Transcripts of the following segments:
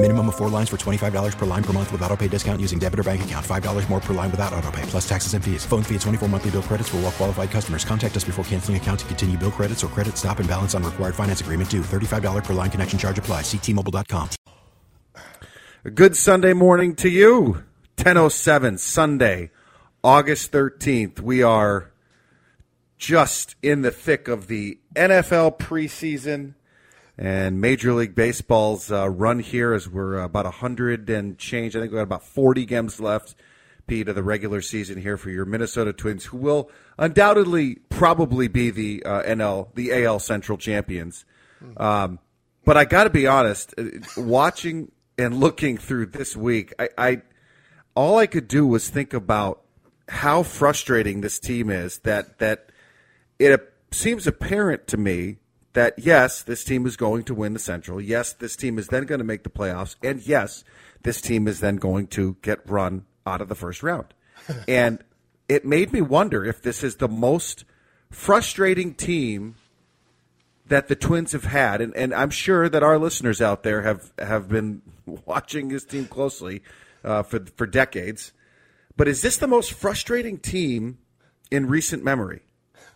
Minimum of 4 lines for $25 per line per month with autopay discount using debit or bank account. $5 more per line without autopay, plus taxes and fees. Phone fee at 24 monthly bill credits for well qualified customers. Contact us before canceling account to continue bill credits or credit stop and balance on required finance agreement due. $35 per line connection charge applies. See T-Mobile.com. A good Sunday morning to you. 10:07 Sunday, August 13th. We are just in the thick of the NFL preseason. And Major League Baseball's run here is we're about 100 and change. I think we've got about 40 games left, Pete, of the regular season here for your Minnesota Twins, who will undoubtedly probably be the AL Central champions. But I got to be honest, watching and looking through this week, I all I could do was think about how frustrating this team is that it seems apparent to me that, yes, this team is going to win the Central. Yes, this team is then going to make the playoffs. And, yes, this team is then going to get run out of the first round. And it made me wonder if this is the most frustrating team that the Twins have had. And I'm sure that our listeners out there have been watching this team closely for decades. But is this the most frustrating team in recent memory?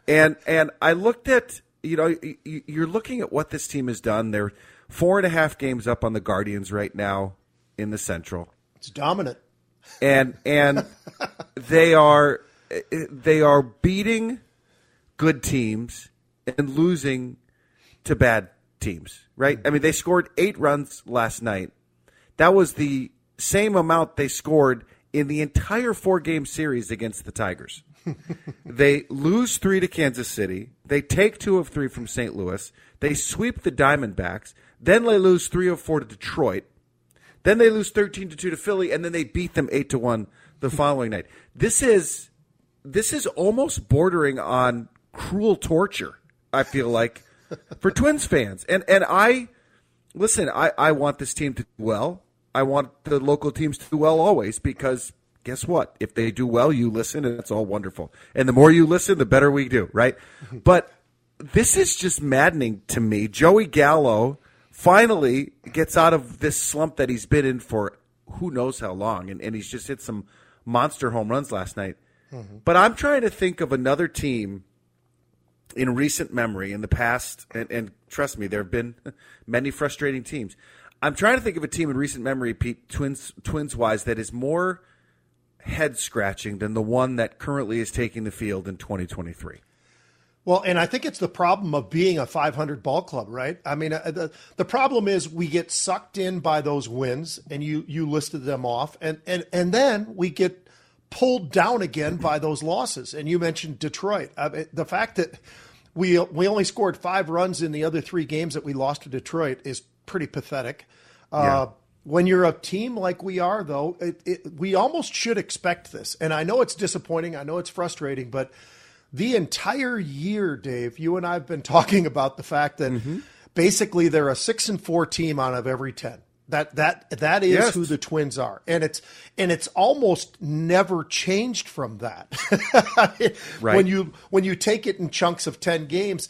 And I looked at... You know, you're looking at what this team has done. They're 4.5 games up on the Guardians right now in the Central. It's dominant, and they are beating good teams and losing to bad teams. Right? I mean, they scored 8 runs last night. That was the same amount they scored in the entire 4-game series against the Tigers. They lose 3 to Kansas City. They take 2 of 3 from St. Louis. They sweep the Diamondbacks. Then they lose 3 of 4 to Detroit. Then they lose 13-2 to Philly, and then they beat them 8-1 the following night. This is almost bordering on cruel torture, I feel like, for Twins fans. And I want this team to do well. I want the local teams to do well always, because guess what? If they do well, you listen, and it's all wonderful. And the more you listen, the better we do, right? But this is just maddening to me. Joey Gallo finally gets out of this slump that he's been in for who knows how long, and he's just hit some monster home runs last night. Mm-hmm. But I'm trying to think of another team in recent memory, in the past, and trust me, there have been many frustrating teams. I'm trying to think of a team in recent memory, Pete, Twins-wise, that is more – head-scratching than the one that currently is taking the field in 2023. Well, and I think it's the problem of being a 500 ball club, right? I mean, the problem is we get sucked in by those wins, and you listed them off, and then we get pulled down again by those losses. And you mentioned Detroit. I mean, the fact that we only scored 5 runs in the other 3 games that we lost to Detroit is pretty pathetic. Yeah. When you're a team like we are, though, we almost should expect this. And I know it's disappointing. I know it's frustrating. But the entire year, Dave, you and I have been talking about the fact that basically they're a 6-4 team out of every 10. That is who the Twins are. And it's almost never changed from that. Right. When you take it in chunks of 10 games,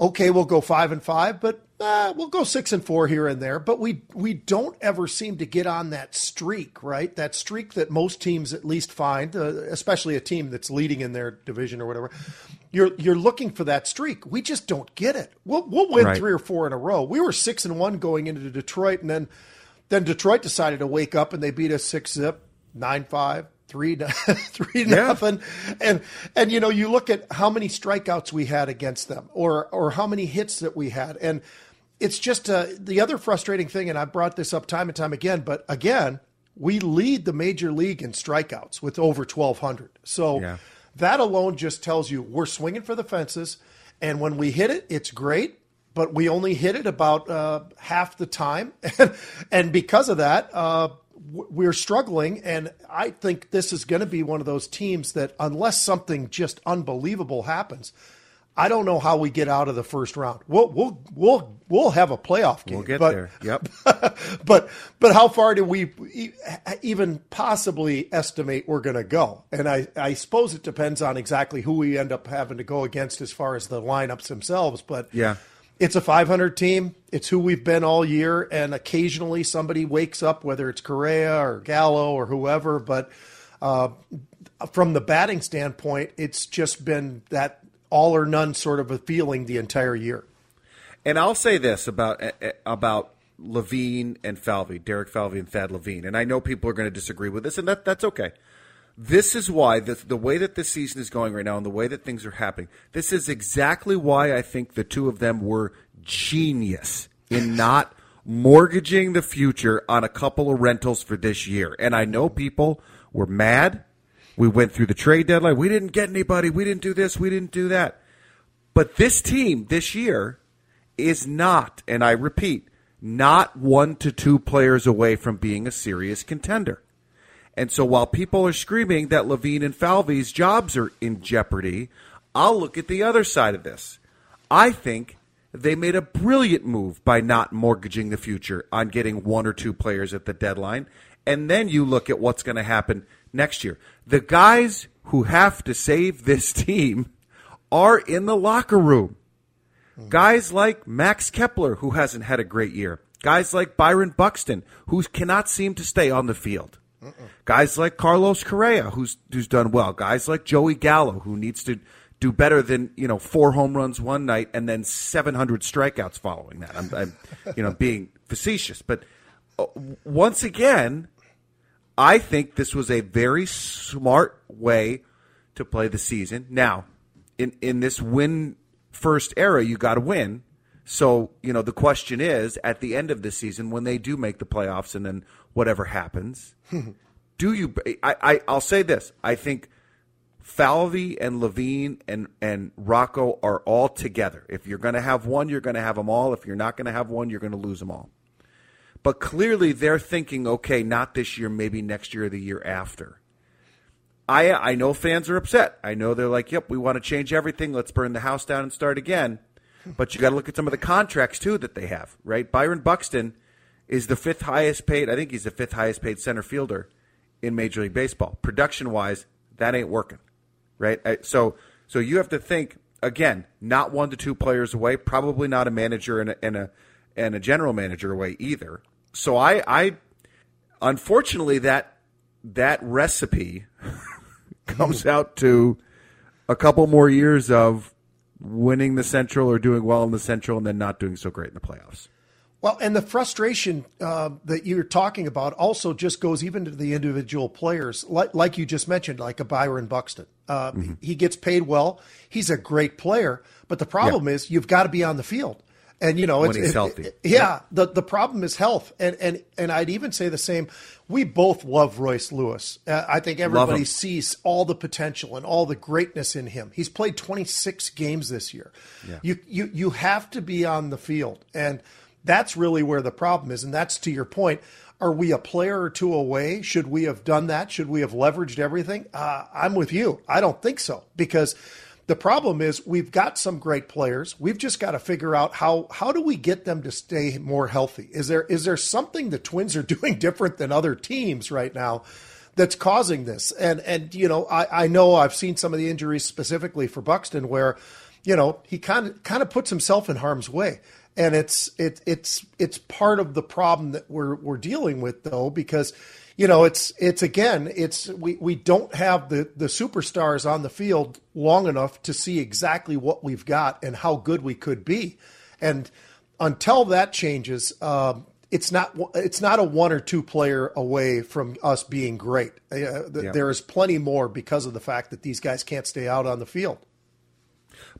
okay, we'll go 5-5, but we'll go 6-4 here and there. But we don't ever seem to get on that streak, right? That streak that most teams at least find, especially a team that's leading in their division or whatever. You're looking for that streak. We just don't get it. We'll win 3 or 4 in a row. We were 6-1 going into Detroit, and then Detroit decided to wake up and they beat us 6-0, 9-5. 3-0, and you know, you look at how many strikeouts we had against them, or how many hits that we had, and it's just the other frustrating thing, and I've brought this up time and time again, but again, we lead the major league in strikeouts with over 1,200. So that alone just tells you we're swinging for the fences, and when we hit it, it's great, but we only hit it about half the time. And because of that, we're struggling, and I think this is going to be one of those teams that unless something just unbelievable happens, I don't know how we get out of the first round. We'll have a playoff game. We'll get there. Yep. But how far do we even possibly estimate we're going to go? And I suppose it depends on exactly who we end up having to go against as far as the lineups themselves. But yeah, it's a 500 team. It's who we've been all year. And occasionally somebody wakes up, whether it's Correa or Gallo or whoever. But from the batting standpoint, it's just been that all or none sort of a feeling the entire year. And I'll say this about Levine and Falvey, Derek Falvey and Thad Levine, and I know people are going to disagree with this, and that's okay. This is why, the way that this season is going right now and the way that things are happening, this is exactly why I think the two of them were genius in not mortgaging the future on a couple of rentals for this year. And I know people were mad. We went through the trade deadline. We didn't get anybody. We didn't do this. We didn't do that. But this team this year is not, and I repeat, not 1 to 2 players away from being a serious contender. And so while people are screaming that Levine and Falvey's jobs are in jeopardy, I'll look at the other side of this. I think they made a brilliant move by not mortgaging the future on getting 1 or 2 players at the deadline. And then you look at what's going to happen next year. The guys who have to save this team are in the locker room. Guys like Max Kepler, who hasn't had a great year. Guys like Byron Buxton, who cannot seem to stay on the field. Guys like Carlos Correa, who's done well. Guys like Joey Gallo, who needs to do better than 4 home runs one night and then 700 strikeouts following that. I'm being facetious, but once again, I think this was a very smart way to play the season. Now, in this win-first era, you got to win. So, the question is, at the end of this season, when they do make the playoffs and then whatever happens, I'll say this. I think Falvey and Levine and Rocco are all together. If you're going to have one, you're going to have them all. If you're not going to have one, you're going to lose them all. But clearly they're thinking, okay, not this year, maybe next year or the year after. I know fans are upset. I know they're like, yep, we want to change everything. Let's burn the house down and start again. But you got to look at some of the contracts, too, that they have, right? Byron Buxton is the 5th highest paid. I think he's the 5th highest paid center fielder in Major League Baseball. Production-wise, that ain't working, right? So you have to think, again, not 1 to 2 players away, probably not a manager and a general manager away either. So I unfortunately that recipe comes out to a couple more years of winning the Central or doing well in the Central and then not doing so great in the playoffs. Well, and the frustration that you're talking about also just goes even to the individual players, like you just mentioned, like a Byron Buxton. He gets paid well. He's a great player, but the problem is you've got to be on the field. And, when he's healthy. The problem is health. And I'd even say the same. We both love Royce Lewis. I think everybody sees all the potential and all the greatness in him. He's played 26 games this year. Yeah. You have to be on the field. And that's really where the problem is. And that's to your point. Are we a player or two away? Should we have done that? Should we have leveraged everything? I'm with you. I don't think so. Because the problem is we've got some great players. We've just got to figure out how do we get them to stay more healthy? Is there something the Twins are doing different than other teams right now that's causing this? And I know I've seen some of the injuries specifically for Buxton where, he kind of puts himself in harm's way. And it's part of the problem that we're dealing with though, because we don't have the superstars on the field long enough to see exactly what we've got and how good we could be. And until that changes, it's not a 1 or 2 player away from us being great. There is plenty more because of the fact that these guys can't stay out on the field.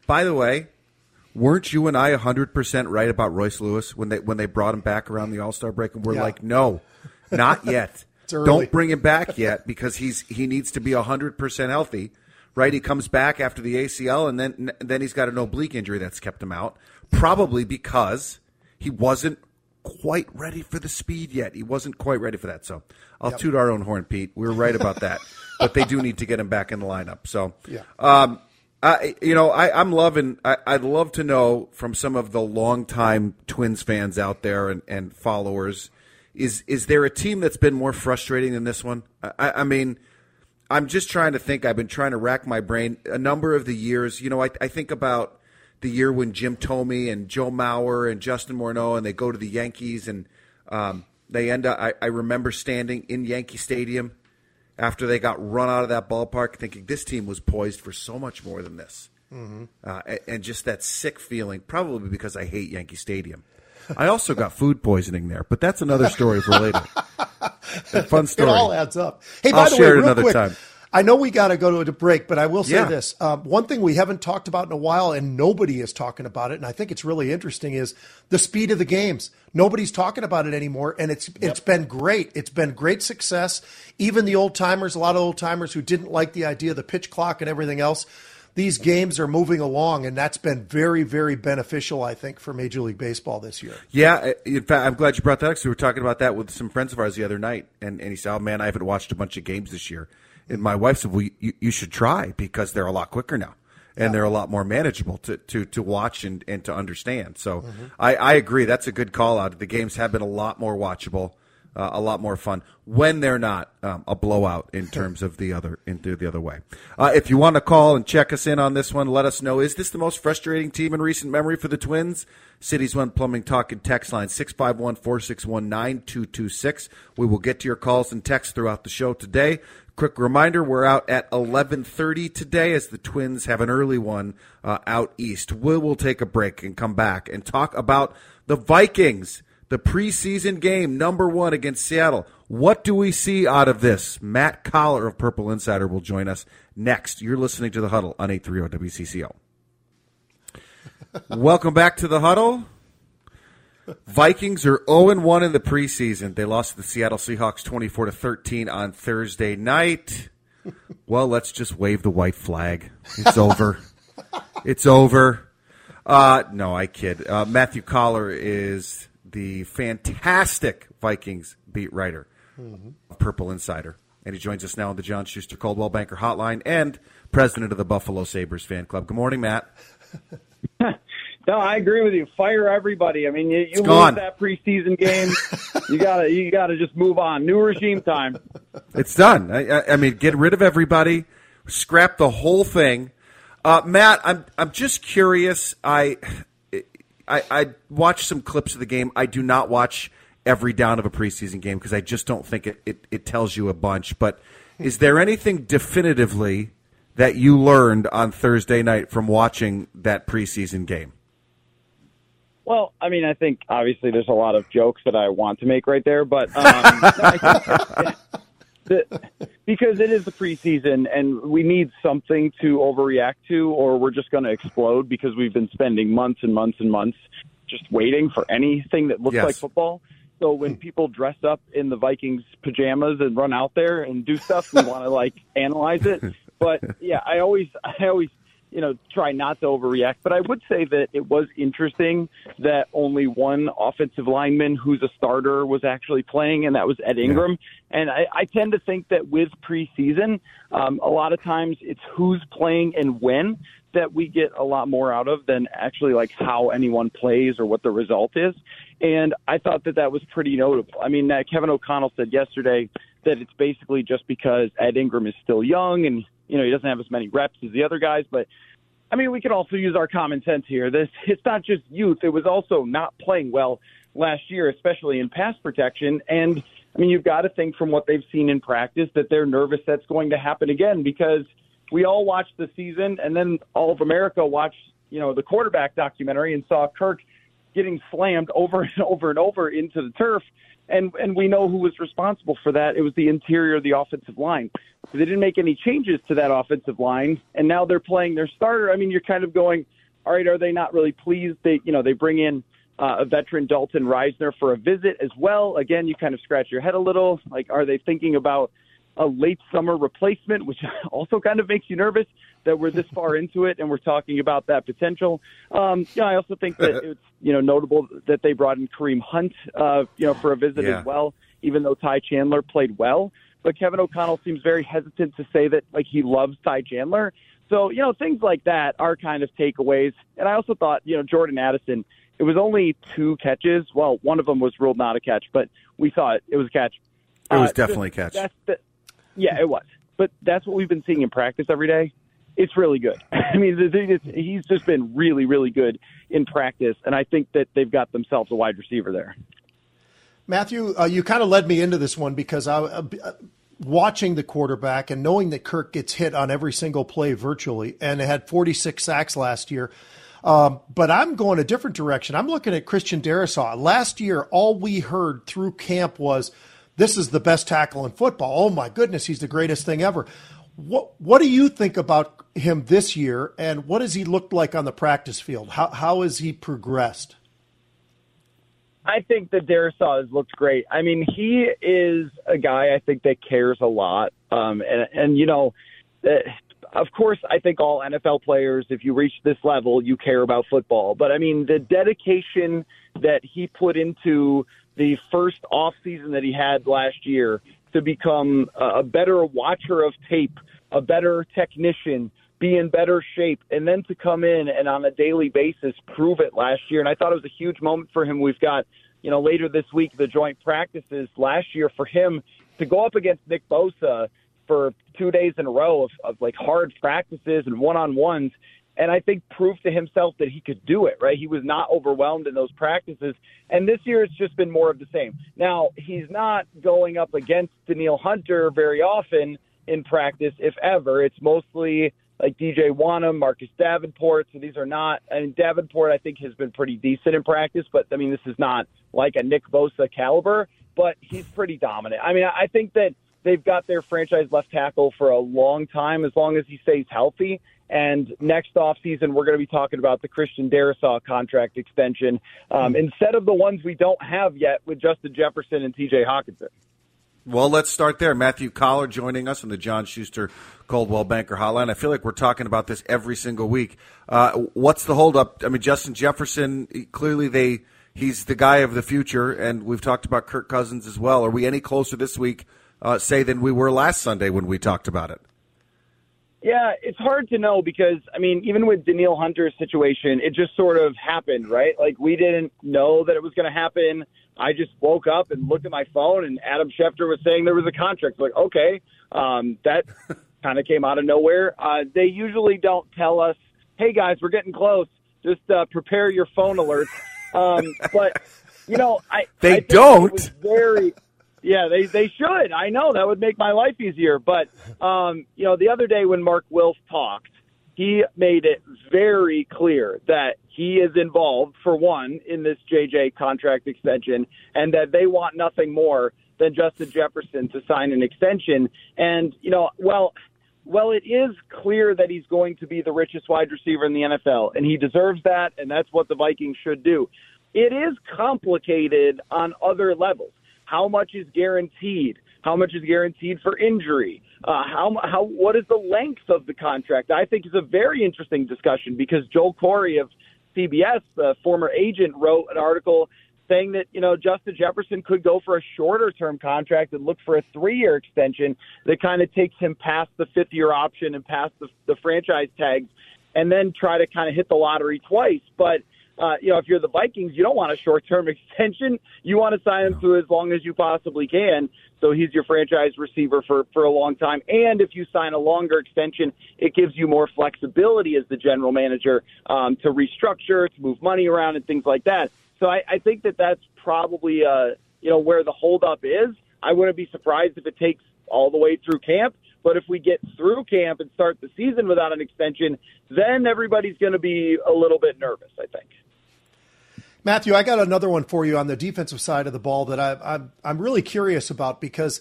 By the way, weren't you and I 100% right about Royce Lewis when they brought him back around the All-Star break? And we're like, no, not yet. Don't bring him back yet because he needs to be 100% healthy, right? He comes back after the ACL, and then he's got an oblique injury that's kept him out, probably because he wasn't quite ready for the speed yet. He wasn't quite ready for that. So I'll toot our own horn, Pete. We were right about that. But they do need to get him back in the lineup. So, I'd love to know from some of the longtime Twins fans out there and followers, is there a team that's been more frustrating than this one? I mean, I'm just trying to think. I've been trying to rack my brain a number of the years. You know, I think about the year when Jim Thome and Joe Mauer and Justin Morneau, and they go to the Yankees, and they end up, I remember standing in Yankee Stadium after they got run out of that ballpark thinking this team was poised for so much more than this. Mm-hmm. And just that sick feeling, probably because I hate Yankee Stadium. I also got food poisoning there, but that's another story for later. A fun story. It all adds up. Hey, by the way, real quick, I know we got to go to a break, but I will say this. One thing we haven't talked about in a while, and nobody is talking about it, and I think it's really interesting, is the speed of the games. Nobody's talking about it anymore, and it's been great. It's been great success. Even the old-timers, a lot of old-timers who didn't like the idea of the pitch clock and everything else, these games are moving along, and that's been very, very beneficial, I think, for Major League Baseball this year. Yeah, in fact, I'm glad you brought that up, because we were talking about that with some friends of ours the other night, and he said, oh, man, I haven't watched a bunch of games this year. And my wife said, well, you should try, because they're a lot quicker now, and they're a lot more manageable to watch and to understand. So I agree. That's a good call out. The games have been a lot more watchable, a lot more fun when they're not a blowout in terms of the other way. If you want to call and check us in on this one, let us know. Is this the most frustrating team in recent memory for the Twins? Cities One Plumbing Talk and text line 651-461-9226. We will get to your calls and texts throughout the show today. Quick reminder, we're out at 11:30 today as the Twins have an early one out east. We will take a break and come back and talk about the Vikings, the preseason game, number one against Seattle. What do we see out of this? Matt Collar of Purple Insider will join us next. You're listening to The Huddle on 830 WCCO. Welcome back to The Huddle. Vikings are 0-1 in the preseason. They lost to the Seattle Seahawks 24-13 on Thursday night. Well, let's just wave the white flag. It's over. It's over. No, I kid. Matthew Collar is the fantastic Vikings beat writer of Purple Insider. And he joins us now on the John Schuster Coldwell Banker Hotline and president of the Buffalo Sabres Fan Club. Good morning, Matt. No, I agree with you. Fire everybody. I mean, you lose that preseason game. you gotta just move on. New regime time. It's done. I mean, get rid of everybody. Scrap the whole thing. Matt, I'm just curious. I watched some clips of the game. I do not watch every down of a preseason game because I just don't think it tells you a bunch. But is there anything definitively that you learned on Thursday night from watching that preseason game? Well, I mean, I think obviously there's a lot of jokes that I want to make right there, but because it is the preseason and we need something to overreact to, or we're just going to explode because we've been spending months and months and months just waiting for anything that looks like football. So when people dress up in the Vikings pajamas and run out there and do stuff, we want to analyze it. But yeah, I always try not to overreact. But I would say that it was interesting that only one offensive lineman who's a starter was actually playing, and that was Ed Ingram. And I tend to think that with preseason, a lot of times it's who's playing and when that we get a lot more out of than actually how anyone plays or what the result is. And I thought that was pretty notable. I mean, Kevin O'Connell said yesterday that it's basically just because Ed Ingram is still young and he doesn't have as many reps as the other guys. But, I mean, we can also use our common sense here. It's not just youth. It was also not playing well last year, especially in pass protection. And, I mean, you've got to think from what they've seen in practice that they're nervous that's going to happen again, because we all watched the season, and then all of America watched, the quarterback documentary and saw Kirk getting slammed over and over and over into the turf. And we know who was responsible for that. It was the interior of the offensive line. They didn't make any changes to that offensive line, and now they're playing their starter. I mean, you're kind of going, all right, are they not really pleased? They bring in a veteran Dalton Reisner for a visit as well. Again, you kind of scratch your head a little. Like, are they thinking about a late summer replacement, which also kind of makes you nervous that we're this far into it and we're talking about that potential? I also think that it's, notable that they brought in Kareem Hunt, for a visit as well, even though Ty Chandler played well. But Kevin O'Connell seems very hesitant to say that, like, he loves Ty Chandler. So, things like that are kind of takeaways. And I also thought, Jordan Addison, it was only 2 catches. Well, one of them was ruled not a catch, but we thought it was a catch. It was definitely a catch. It was. But that's what we've been seeing in practice every day. It's really good. I mean, the thing is, he's just been really, really good in practice, and I think that they've got themselves a wide receiver there. Matthew, you kind of led me into this one because I watching the quarterback and knowing that Kirk gets hit on every single play virtually and had 46 sacks last year. But I'm going a different direction. I'm looking at Christian Darrisaw. Last year, all we heard through camp was, this is the best tackle in football. Oh, my goodness, he's the greatest thing ever. What do you think about him this year, and what has he looked like on the practice field? How has he progressed? I think that Darrisaw has looked great. I mean, he is a guy I think that cares a lot. Of course, I think all NFL players, if you reach this level, you care about football. But, I mean, the dedication that he put into the first offseason that he had last year to become a better watcher of tape, a better technician, be in better shape, and then to come in and on a daily basis prove it last year. And I thought it was a huge moment for him. We've got, later this week, the joint practices last year for him to go up against Nick Bosa for 2 days in a row of like hard practices and one-on-ones. And I think proved to himself that he could do it, right? He was not overwhelmed in those practices. And this year it's just been more of the same. Now, he's not going up against Danielle Hunter very often in practice, if ever. It's mostly like DJ Wanham, Marcus Davenport. So these are not, and Davenport, I think, has been pretty decent in practice, but I mean, this is not like a Nick Bosa caliber, but he's pretty dominant. I mean, I think that they've got their franchise left tackle for a long time, as long as he stays healthy. And next offseason, we're going to be talking about the Christian Darrisaw contract extension instead of the ones we don't have yet with Justin Jefferson and T.J. Hockenson. Well, let's start there. Matthew Collar joining us on the John Schuster Coldwell Banker Hotline. I feel like we're talking about this every single week. What's the holdup? I mean, Justin Jefferson, clearly he's the guy of the future, and we've talked about Kirk Cousins as well. Are we any closer this week, than we were last Sunday when we talked about it? Yeah, it's hard to know because, I mean, even with Danielle Hunter's situation, it just sort of happened, right? Like, we didn't know that it was going to happen. I just woke up and looked at my phone, and Adam Schefter was saying there was a contract. Like, okay, that kind of came out of nowhere. They usually don't tell us, hey, guys, we're getting close. Just prepare your phone alerts. But, I think don't. It was very... Yeah, they should. I know that would make my life easier. But, the other day when Mark Wilf talked, he made it very clear that he is involved, for one, in this JJ contract extension and that they want nothing more than Justin Jefferson to sign an extension. And, well, it is clear that he's going to be the richest wide receiver in the NFL, and he deserves that, and that's what the Vikings should do. It is complicated on other levels. How much is guaranteed? How much is guaranteed for injury? What is the length of the contract? I think is a very interesting discussion because Joel Corey of CBS, the former agent, wrote an article saying that, Justin Jefferson could go for a shorter-term contract and look for a 3-year extension that kind of takes him past the 5th-year option and past the franchise tags and then try to kind of hit the lottery twice. But if you're the Vikings, you don't want a short-term extension. You want to sign him to as long as you possibly can, so he's your franchise receiver for a long time. And if you sign a longer extension, it gives you more flexibility as the general manager to restructure, to move money around, and things like that. So I think that that's probably where the holdup is. I wouldn't be surprised if it takes all the way through camp. But if we get through camp and start the season without an extension, then everybody's going to be a little bit nervous, I think. Matthew, I got another one for you on the defensive side of the ball that I'm really curious about because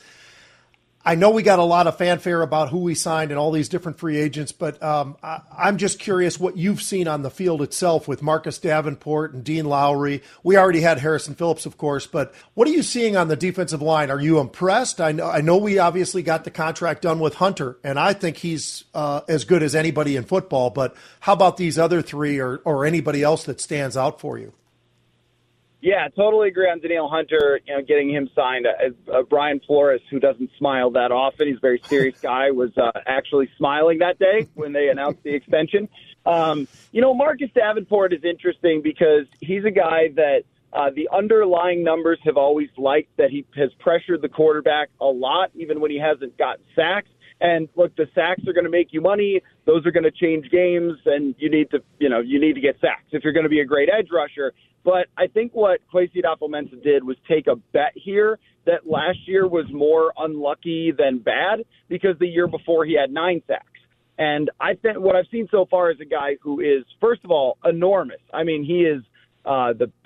I know we got a lot of fanfare about who we signed and all these different free agents, but I'm just curious what you've seen on the field itself with Marcus Davenport and Dean Lowry. We already had Harrison Phillips, of course, but what are you seeing on the defensive line? Are you impressed? I know we obviously got the contract done with Hunter, and I think he's as good as anybody in football, but how about these other three or anybody else that stands out for you? Yeah, totally agree on Danielle Hunter, you know, getting him signed. Brian Flores, who doesn't smile that often, he's a very serious guy, was actually smiling that day when they announced the extension. You know, Marcus Davenport is interesting because he's a guy that the underlying numbers have always liked, that he has pressured the quarterback a lot, even when he hasn't gotten sacks. And look, the sacks are going to make you money. Those are going to change games, and you need to get sacks if you're going to be a great edge rusher. But I think what Kwesi Doppelmensah did was take a bet here that last year was more unlucky than bad, because the year before he had 9 sacks. And I think what I've seen so far is a guy who is, first of all, enormous. I mean, he is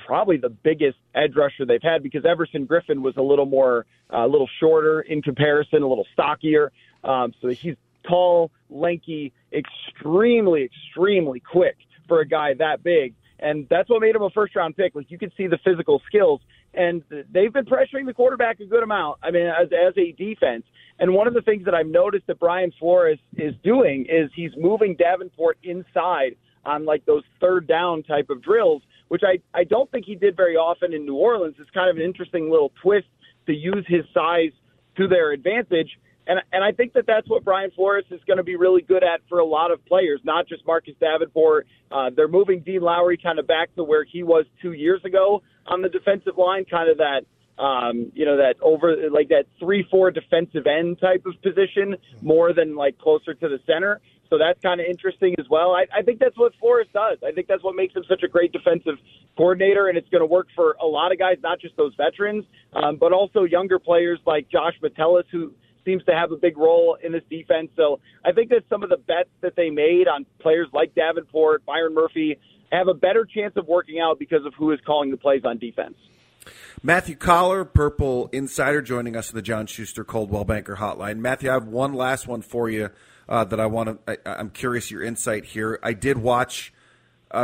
probably the biggest edge rusher they've had, because Everson Griffin was a little shorter in comparison, a little stockier. So he's tall, lanky, extremely, extremely quick for a guy that big. And that's what made him a first-round pick. Like, you could see the physical skills. And they've been pressuring the quarterback a good amount, I mean, as a defense. And one of the things that I've noticed that Brian Flores is doing is he's moving Davenport inside on, like, those third-down type of drills, which I don't think he did very often in New Orleans. It's kind of an interesting little twist to use his size to their advantage. And I think that that's what Brian Flores is going to be really good at for a lot of players, not just Marcus Davenport. They're moving Dean Lowry kind of back to where he was 2 years ago on the defensive line, kind of that, that over, like, that 3-4 defensive end type of position, more than like closer to the center. So that's kind of interesting as well. I think that's what Flores does. I think that's what makes him such a great defensive coordinator, and it's going to work for a lot of guys, not just those veterans, but also younger players like Josh Metellus, who seems to have a big role in this defense. So I think that some of the bets that they made on players like Davenport, Byron Murphy, have a better chance of working out because of who is calling the plays on defense. Matthew Collar, Purple Insider, joining us on the John Schuster Coldwell Banker Hotline. Matthew, I have one last one for you that I want to. I'm curious your insight here. I did watch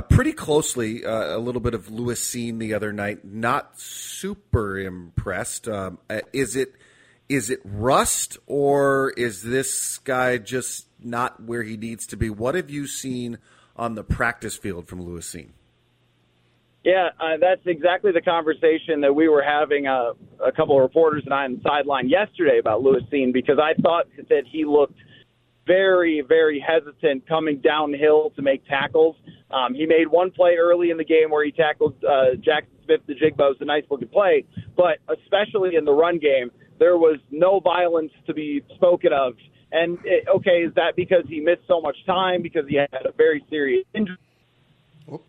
pretty closely a little bit of Lewis Cine the other night. Not super impressed. Is it rust, or is this guy just not where he needs to be? What have you seen on the practice field from Lewis Cine? Yeah, that's exactly the conversation that we were having a couple of reporters and I on the sideline yesterday about Lewis Cine, because I thought that he looked very, very hesitant coming downhill to make tackles. He made one play early in the game where he tackled Jackson Smith-Njigba. It was a nice-looking play, but especially in the run game, there was no violence to be spoken of. And, is that because he missed so much time, because he had a very serious injury? It's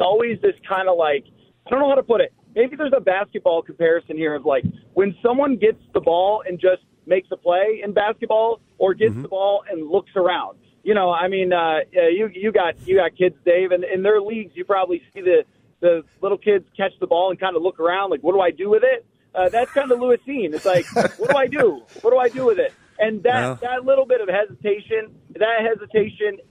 always this kind of like, I don't know how to put it. Maybe there's a basketball comparison here of like when someone gets the ball and just makes a play in basketball, or gets the ball and looks around. You know, I mean, you got kids, Dave, and in their leagues you probably see the little kids catch the ball and kind of look around like, what do I do with it? That's kind of Lewis Cine. It's like, what do I do? What do I do with it? And that little bit of hesitation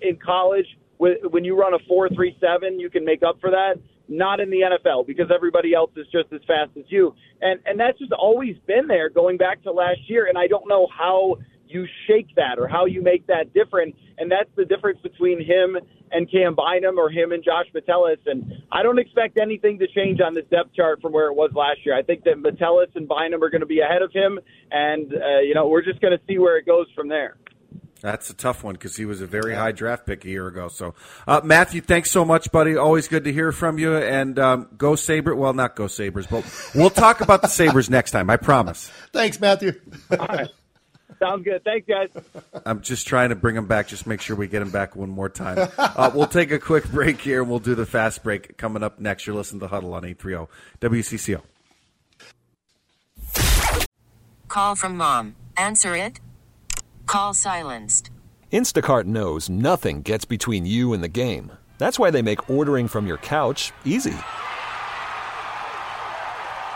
in college, when you run a 4.37, you can make up for that. Not in the NFL, because everybody else is just as fast as you. And that's just always been there going back to last year. And I don't know how you shake that or how you make that different. And that's the difference between him and Cam Bynum, or him and Josh Metellus. And I don't expect anything to change on this depth chart from where it was last year. I think that Metellus and Bynum are going to be ahead of him. And, we're just going to see where it goes from there. That's a tough one, because he was a very high draft pick a year ago. So, Matthew, thanks so much, buddy. Always good to hear from you. And go Sabres. Well, not go Sabres, but we'll talk about the Sabres next time. I promise. Thanks, Matthew. All right. Sounds good. Thanks, guys. I'm just trying to bring him back. Just make sure we get him back one more time. We'll take a quick break here, and we'll do the fast break coming up next. You're listening to Huddle on 830 WCCO. Call from mom. Answer it. Call silenced. Instacart knows nothing gets between you and the game. That's why they make ordering from your couch easy.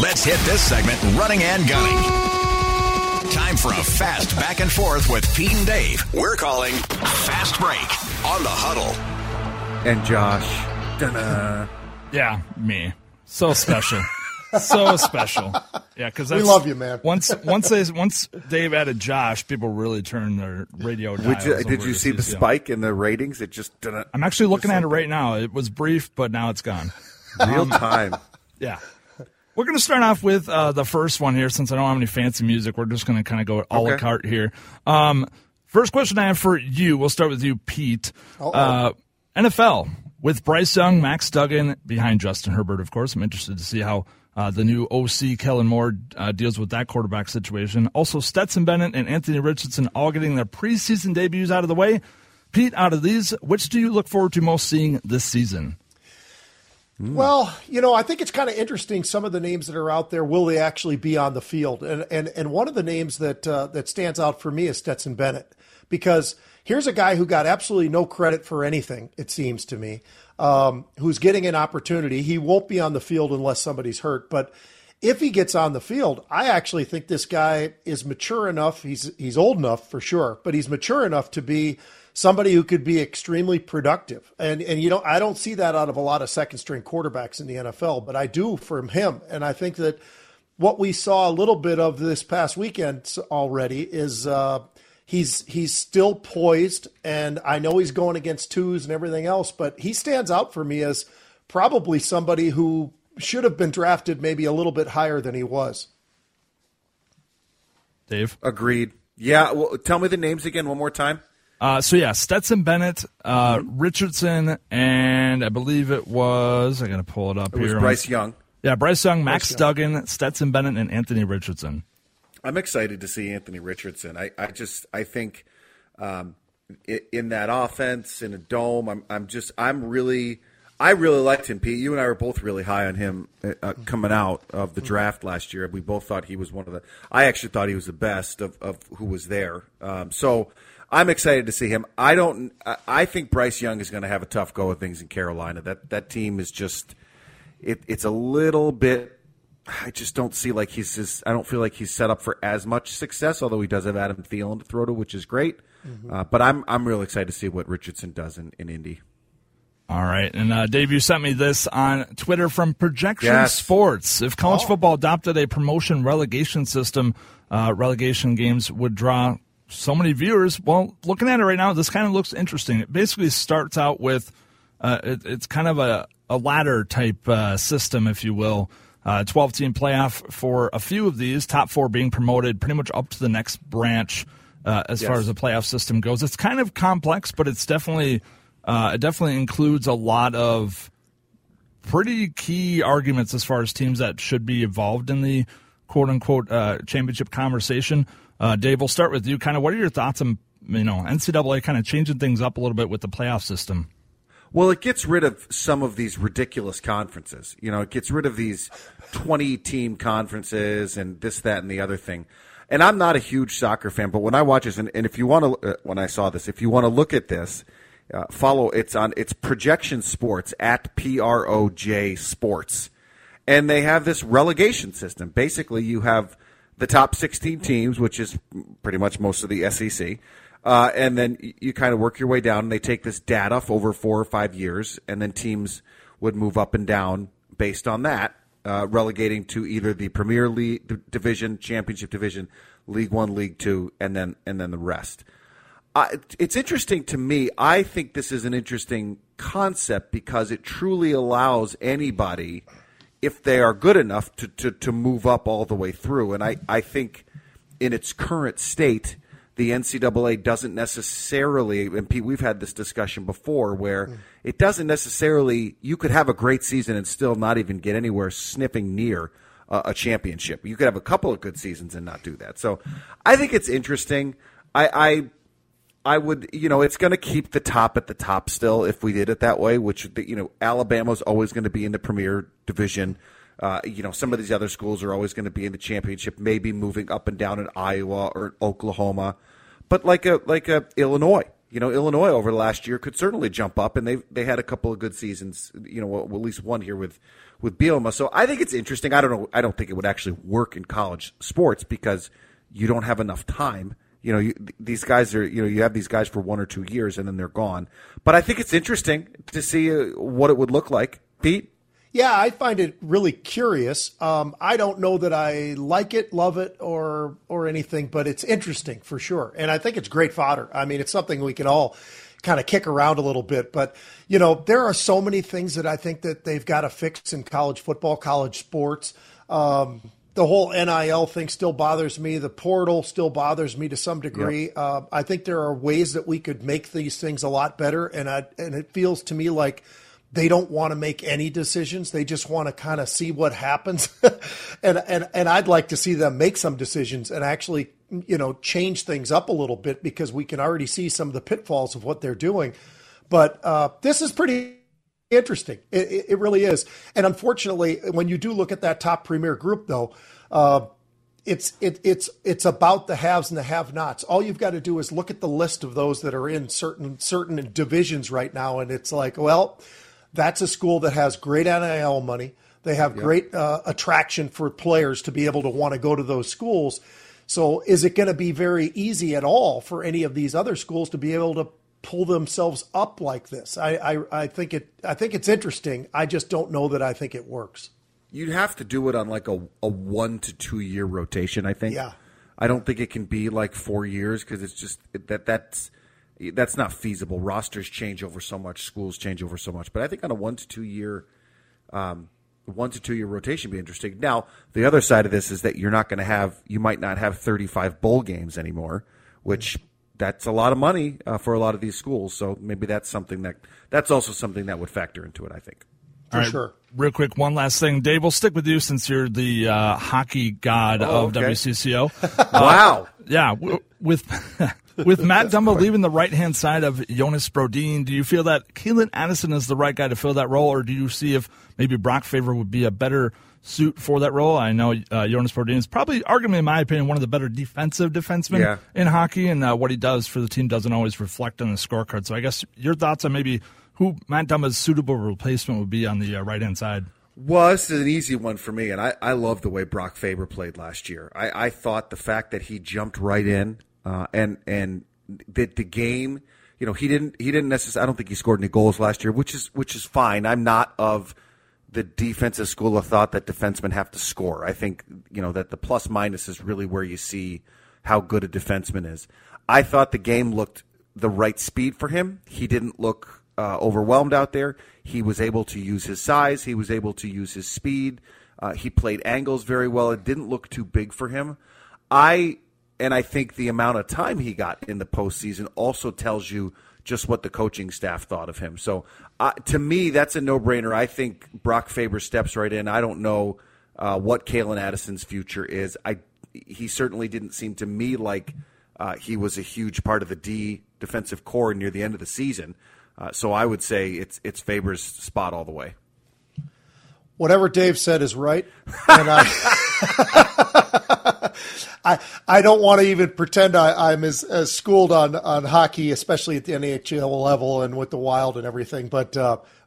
Let's hit this segment running and gunning. Time for a fast back and forth with Pete and Dave. We're calling Fast Break on the Huddle. And Josh. Yeah, me. So special. So special. Yeah, because we love you, man. Once Dave added Josh, people really turned their radio dials. Did you see the spike in the ratings? It just didn't. I'm actually looking at it right now. It was brief, but now it's gone. Real time. Yeah. We're going to start off with the first one here. Since I don't have any fancy music, we're just going to kind of go a la carte here. First question I have for you. We'll start with you, Pete. NFL with Bryce Young, Max Duggan, behind Justin Herbert, of course. I'm interested to see how the new OC, Kellen Moore, deals with that quarterback situation. Also, Stetson Bennett and Anthony Richardson all getting their preseason debuts out of the way. Pete, out of these, which do you look forward to most seeing this season? Well, I think it's kind of interesting, some of the names that are out there, will they actually be on the field? And one of the names that stands out for me is Stetson Bennett, because here's a guy who got absolutely no credit for anything, it seems to me, who's getting an opportunity. He won't be on the field unless somebody's hurt, but if he gets on the field, I actually think this guy is mature enough. He's old enough for sure, but he's mature enough to be somebody who could be extremely productive. And I don't see that out of a lot of second-string quarterbacks in the NFL, but I do from him. And I think that what we saw a little bit of this past weekend already is he's still poised, and I know he's going against twos and everything else, but he stands out for me as probably somebody who should have been drafted maybe a little bit higher than he was. Dave? Agreed. Yeah, well, tell me the names again one more time. Stetson Bennett, Richardson, and I believe it was, I'm going to pull it up here. It was Bryce Young. Yeah, Bryce Young, Max Duggan, Stetson Bennett, and Anthony Richardson. I'm excited to see Anthony Richardson. I think in that offense, in a dome, I really liked him, Pete. You and I were both really high on him coming out of the draft last year. We both thought he was I actually thought he was the best of who was there. So I'm excited to see him. I think Bryce Young is going to have a tough go of things in Carolina. That team is just, it's a little bit, I just don't see like I don't feel like he's set up for as much success, although he does have Adam Thielen to throw to, which is great. Mm-hmm. But I'm real excited to see what Richardson does in Indy. All right. And, Dave, you sent me this on Twitter from Projection Sports. If college football adopted a promotion relegation system, relegation games would draw so many viewers. Well, looking at it right now, this kind of looks interesting. It basically starts out with it's kind of a ladder-type system, if you will, 12-team playoff for a few of these, top 4 being promoted pretty much up to the next branch as far as the playoff system goes. It's kind of complex, but it's definitely – it definitely includes a lot of pretty key arguments as far as teams that should be involved in the quote-unquote championship conversation. Dave, we'll start with you. Kind of what are your thoughts on NCAA kind of changing things up a little bit with the playoff system? Well, it gets rid of some of these ridiculous conferences. It gets rid of these 20-team conferences and this, that, and the other thing. And I'm not a huge soccer fan, but when I watch this, and if you want to look at this, Follow it's Projection Sports at PROJ Sports, and they have this relegation system. Basically, you have the top 16 teams, which is pretty much most of the SEC, and then you kind of work your way down. And they take this data for over 4 or 5 years, and then teams would move up and down based on that, relegating to either the Premier League division, Championship division, League One, League Two, and then the rest. It's interesting to me. I think this is an interesting concept because it truly allows anybody, if they are good enough, to move up all the way through. And I think in its current state, the NCAA doesn't necessarily, and Pete, we've had this discussion before, where it doesn't necessarily, you could have a great season and still not even get anywhere sniffing near a championship. You could have a couple of good seasons and not do that. So I think it's interesting. I would, it's going to keep the top at the top still if we did it that way, which, Alabama's always going to be in the Premier Division. Some of these other schools are always going to be in the championship, maybe moving up and down in Iowa or Oklahoma. But like a Illinois, Illinois over the last year could certainly jump up, and they had a couple of good seasons, at least one here with Bielema. So I think it's interesting. I don't know. I don't think it would actually work in college sports because you don't have enough time. These guys are, you have these guys for 1 or 2 years and then they're gone. But I think it's interesting to see what it would look like. Pete? Yeah, I find it really curious. I don't know that I like it, love it, or anything, but it's interesting for sure. And I think it's great fodder. I mean, it's something we can all kind of kick around a little bit. But, there are so many things that I think that they've got to fix in college football, college sports. The whole NIL thing still bothers me. The portal still bothers me to some degree. Yep. I think there are ways that we could make these things a lot better, and it feels to me like they don't want to make any decisions. They just want to kind of see what happens, and I'd like to see them make some decisions and actually change things up a little bit because we can already see some of the pitfalls of what they're doing. But this is pretty interesting. It really is. And unfortunately, when you do look at that top premier group, though, it's about the haves and the have-nots. All you've got to do is look at the list of those that are in certain divisions right now, and it's like, well, that's a school that has great NIL money. They have great attraction for players to be able to want to go to those schools. So is it going to be very easy at all for any of these other schools to be able to pull themselves up like this? I think it's interesting. I just don't know that I think it works. You'd have to do it on like a 1 to 2 year rotation, I think. Yeah. I don't think it can be like 4 years because it's just that's not feasible. Rosters change over so much, schools change over so much. But I think on a 1 to 2 year 1 to 2 year rotation would be interesting. Now, the other side of this is that you might not have 35 bowl games anymore, which that's a lot of money for a lot of these schools, so maybe that's also something that would factor into it, I think. For sure. Real quick, one last thing. Dave, we'll stick with you since you're the hockey god of WCCO. Wow. Yeah. With Matt Dumba leaving the right-hand side of Jonas Brodin, do you feel that Keelan Addison is the right guy to fill that role, or do you see if maybe Brock Faber would be a better suit for that role? I know Jonas Brodin is probably, arguably in my opinion, one of the better defensive defensemen in hockey, and what he does for the team doesn't always reflect on the scorecard. So I guess your thoughts on maybe who Matt Dumba's suitable replacement would be on the right-hand side? Well, this is an easy one for me, and I love the way Brock Faber played last year. I thought the fact that he jumped right in and the game, he didn't necessarily, I don't think he scored any goals last year, which is fine. I'm not of the defensive school of thought that defensemen have to score. I think, that the plus minus is really where you see how good a defenseman is. I thought the game looked the right speed for him. He didn't look overwhelmed out there. He was able to use his size. He was able to use his speed. He played angles very well. It didn't look too big for him. I think the amount of time he got in the postseason also tells you just what the coaching staff thought of him. So to me, that's a no-brainer. I think Brock Faber steps right in. I don't know what Kalen Addison's future is. He certainly didn't seem to me like he was a huge part of the defensive core near the end of the season. So I would say it's Faber's spot all the way. Whatever Dave said is right. And I don't want to even pretend I'm as schooled on hockey, especially at the NHL level and with the Wild and everything. But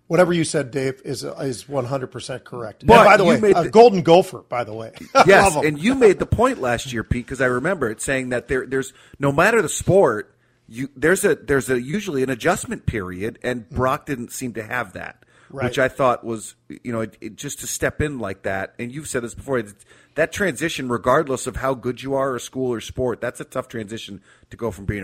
whatever you said, Dave, is 100% correct. But and by the way, a Golden Gopher, by the way. Yes, and you made the point last year, Pete, because I remember it saying that there's no matter the sport, there's usually an adjustment period, and Brock didn't seem to have that, right. Which I thought was, just to step in like that. And you've said this before, that transition, regardless of how good you are, or school or sport, that's a tough transition to go from being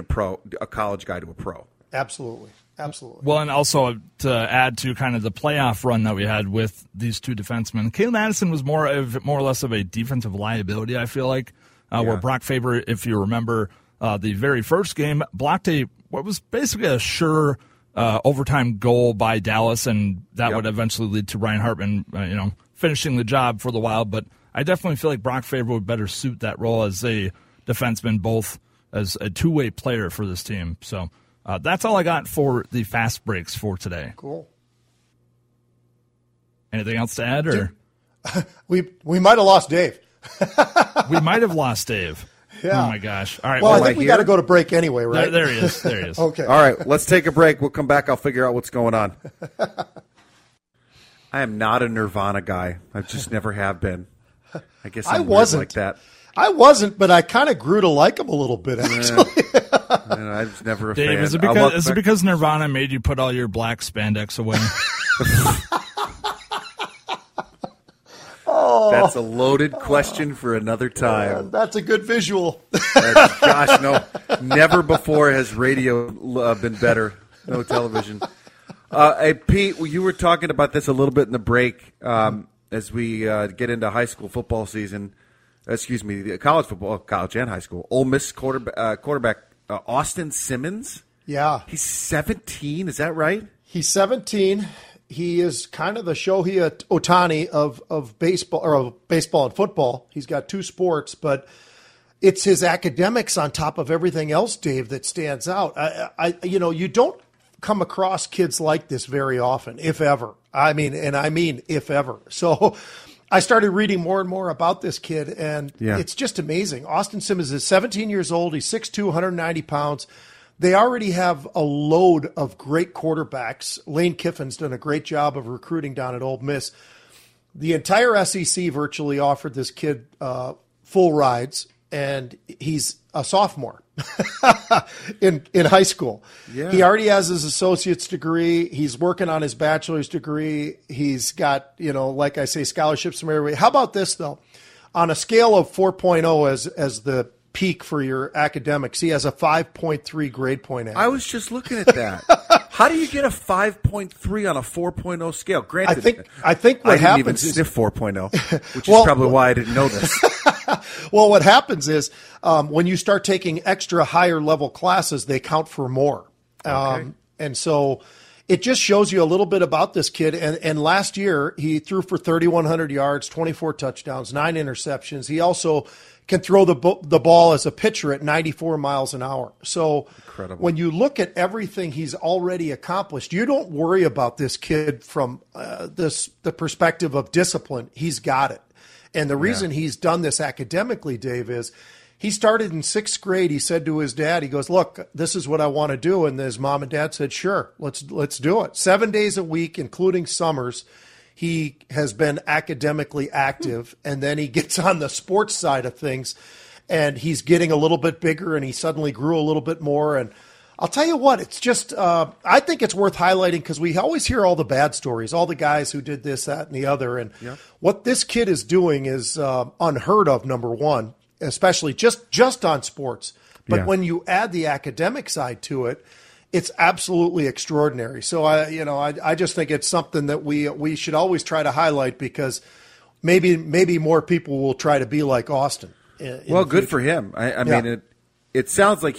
a college guy to a pro. Absolutely. Absolutely. Well, and also to add to kind of the playoff run that we had with these two defensemen, Cale Madison was more or less of a defensive liability, I feel like, where Brock Faber, if you remember the very first game, blocked what was basically a sure overtime goal by Dallas, and that would eventually lead to Ryan Hartman, finishing the job for the Wild. But I definitely feel like Brock Faber would better suit that role as a defenseman, both as a two-way player for this team, so... that's all I got for the fast breaks for today. Cool. Anything else to add? Or we might have lost Dave. We might have lost Dave. Yeah. Oh, my gosh. All right. Well, I think we got to go to break anyway, right? There he is. Okay. All right. Let's take a break. We'll come back. I'll figure out what's going on. I am not a Nirvana guy. I just never have been. I guess I wasn't like that. I wasn't, but I kind of grew to like him a little bit, actually. I was never a Dave, fan. Is it because Nirvana made you put all your black spandex away? Oh, that's a loaded question for another time. Yeah, that's a good visual. Gosh, no. Never before has radio been better. No television. Hey, Pete, you were talking about this a little bit in the break as we get into high school football season. Excuse me, the college and high school. Ole Miss quarterback Austin Simmons. Yeah. He's 17. Is that right? He's 17. He is kind of the Shohei Ohtani of baseball, or of baseball and football. He's got two sports, but it's his academics on top of everything else, Dave, that stands out. You don't come across kids like this very often, if ever. I mean, if ever. So I started reading more and more about this kid, and it's just amazing. Austin Simmons is 17 years old. He's 6'2", 190 pounds. They already have a load of great quarterbacks. Lane Kiffin's done a great job of recruiting down at Ole Miss. The entire SEC virtually offered this kid full rides, and he's a sophomore in high school. Yeah. He already has his associate's degree. He's working on his bachelor's degree. He's got, like I say, scholarships from everywhere. How about this, though? On a scale of 4.0 as the peak for your academics, he has a 5.3 grade point average. I was just looking at that. How do you get a 5.3 on a 4.0 scale? Granted, I think what happens is... I didn't even sniff 4.0, which is probably why I didn't know this. Well, what happens is when you start taking extra higher level classes, they count for more. Okay. And so it just shows you a little bit about this kid. And last year, he threw for 3,100 yards, 24 touchdowns, 9 interceptions. He also can throw the ball as a pitcher at 94 miles an hour. So incredible. When you look at everything he's already accomplished, you don't worry about this kid from the perspective of discipline. He's got it. And the reason he's done this academically, Dave, is he started in 6th grade. He said to his dad, he goes, look, this is what I want to do. And his mom and dad said, sure, let's do it. 7 days a week, including summers, he has been academically active. And then he gets on the sports side of things, and he's getting a little bit bigger, and he suddenly grew a little bit more. And I'll tell you what, it's just I think it's worth highlighting because we always hear all the bad stories, all the guys who did this, that, and the other. And what this kid is doing is unheard of, number one, especially just on sports. But when you add the academic side to it, it's absolutely extraordinary. So, I just think it's something that we should always try to highlight because maybe more people will try to be like Austin. Well, good for him. I mean, it sounds like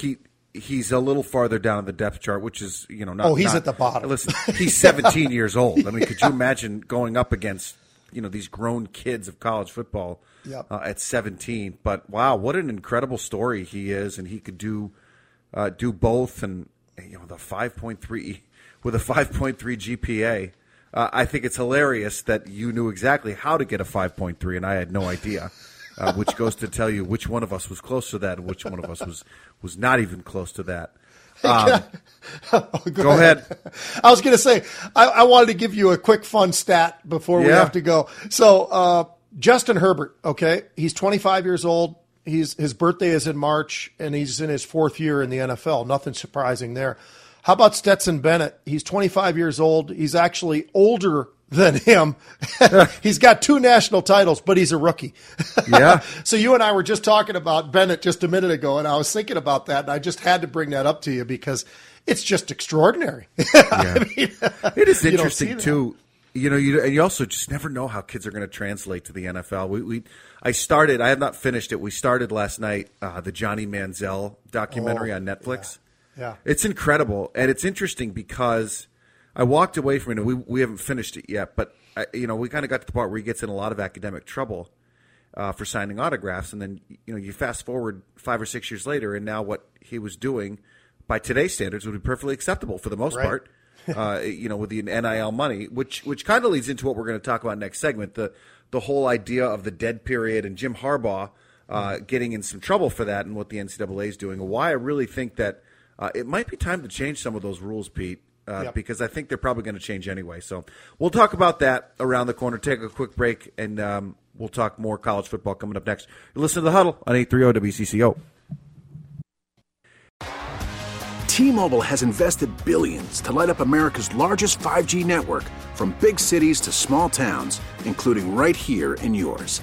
he's a little farther down the depth chart, which is, not. Oh, he's at the bottom. Listen, he's 17 years old. I mean, could you imagine going up against, these grown kids of college football at 17? But wow, what an incredible story he is. And he could do both. And, the 5.3 with a 5.3 GPA. I think it's hilarious that you knew exactly how to get a 5.3 and I had no idea. which goes to tell you which one of us was close to that and which one of us was not even close to that. Go ahead. I was going to say, I wanted to give you a quick fun stat before we have to go. So Justin Herbert, okay, he's 25 years old. His birthday is in March, and he's in his fourth year in the NFL. Nothing surprising there. How about Stetson Bennett? He's 25 years old. He's actually older than him. He's got two national titles, but he's a rookie. Yeah. So you and I were just talking about Bennett just a minute ago, and I was thinking about that, and I just had to bring that up to you because it's just extraordinary. Yeah. I mean, it is interesting, too. You know, you also just never know how kids are going to translate to the NFL. I have not finished it. We started last night the Johnny Manziel documentary on Netflix. Yeah. It's incredible, and it's interesting because I walked away from it. And we haven't finished it yet, but we kind of got to the part where he gets in a lot of academic trouble for signing autographs, and then you fast forward 5 or 6 years later, and now what he was doing by today's standards would be perfectly acceptable for the most part. With the NIL money, which kind of leads into what we're going to talk about next segment, the whole idea of the dead period and Jim Harbaugh getting in some trouble for that and what the NCAA is doing, and why I really think that it might be time to change some of those rules, Pete, because I think they're probably going to change anyway. So we'll talk about that around the corner. Take a quick break, and we'll talk more college football coming up next. You're listening to The Huddle on 830 WCCO. T-Mobile has invested billions to light up America's largest 5G network, from big cities to small towns, including right here in yours.